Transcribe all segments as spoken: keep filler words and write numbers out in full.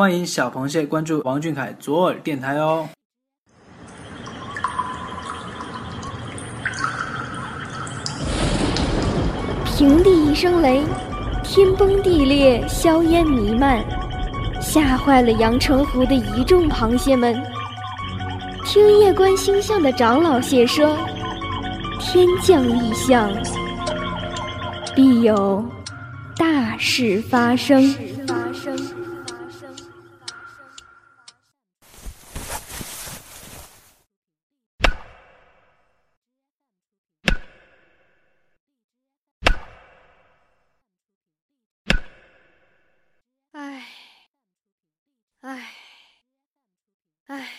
欢迎小螃蟹关注王俊凯左耳电台哦。平地一声雷，天崩地裂，硝烟弥漫，吓坏了阳澄湖的一众螃蟹们。听夜观星象的长老蟹说，天降异象，必有大事发生。唉，唉，唉！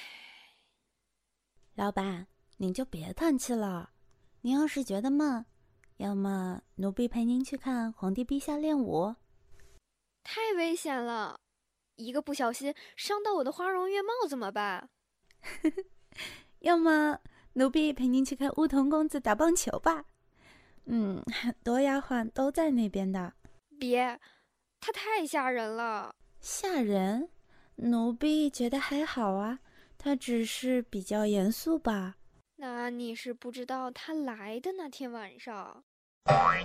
老板，您就别叹气了。您要是觉得闷，要么奴婢陪您去看皇帝陛下练武。太危险了，一个不小心伤到我的花容月貌怎么办？要么奴婢陪您去看乌桐公子打棒球吧。嗯，很多丫鬟都在那边的。别。他太吓人了。吓人？奴婢觉得还好啊，他只是比较严肃吧。那你是不知道他来的那天晚上。啊！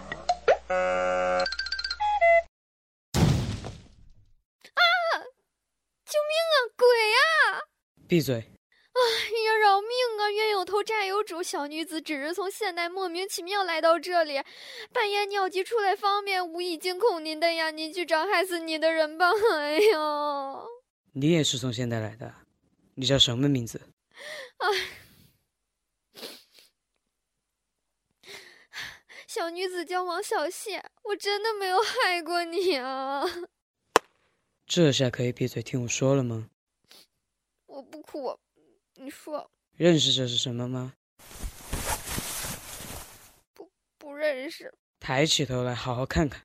救命啊！鬼啊！闭嘴！哎呀，饶命啊！冤有头债有主，小女子只是从现代莫名其妙来到这里，半夜尿急出来方便，无意惊恐您的呀，您去找害死你的人吧！哎呦，你也是从现代来的，你叫什么名字？啊，小女子叫王小谢，我真的没有害过你啊！这下可以闭嘴听我说了吗？我不哭。你说认识这是什么吗？不不认识。抬起头来好好看看。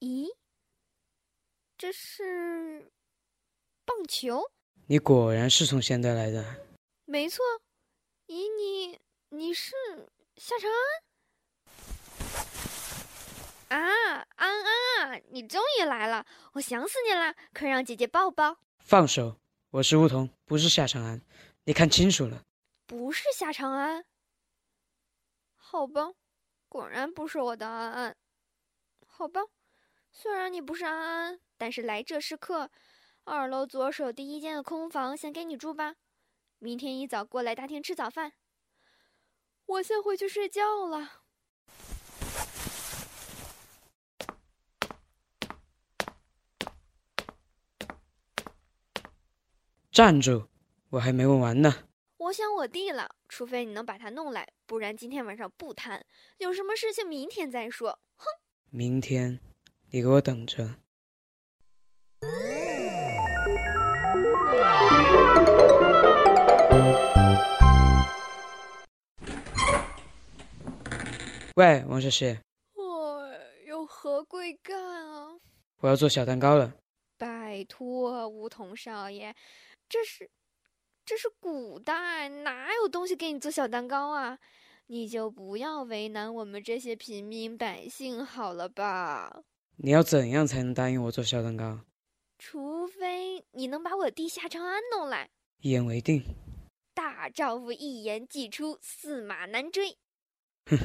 咦，这是棒球？你果然是从现代来的。没错。咦，你你是夏长安啊？安安啊，你终于来了，我想死你了，快让姐姐抱抱。放手。我是梧桐，不是夏长安，你看清楚了。不是夏长安？好吧，果然不是我的安安。好吧，虽然你不是安安，但是来这是客。二楼左手第一间的空房先给你住吧，明天一早过来大厅吃早饭。我先回去睡觉了。站住！我还没问完呢。我想我弟了，除非你能把他弄来，不然今天晚上不谈。有什么事情明天再说。哼！明天，你给我等着。喂，王小谢。我有何贵干啊？我要做小蛋糕了。拜托，梧桐少爷。这是，这是古代，哪有东西给你做小蛋糕啊？你就不要为难我们这些平民百姓好了吧？你要怎样才能答应我做小蛋糕？除非你能把我弟夏长安弄来。一言为定。大丈夫一言既出，驷马难追。哼。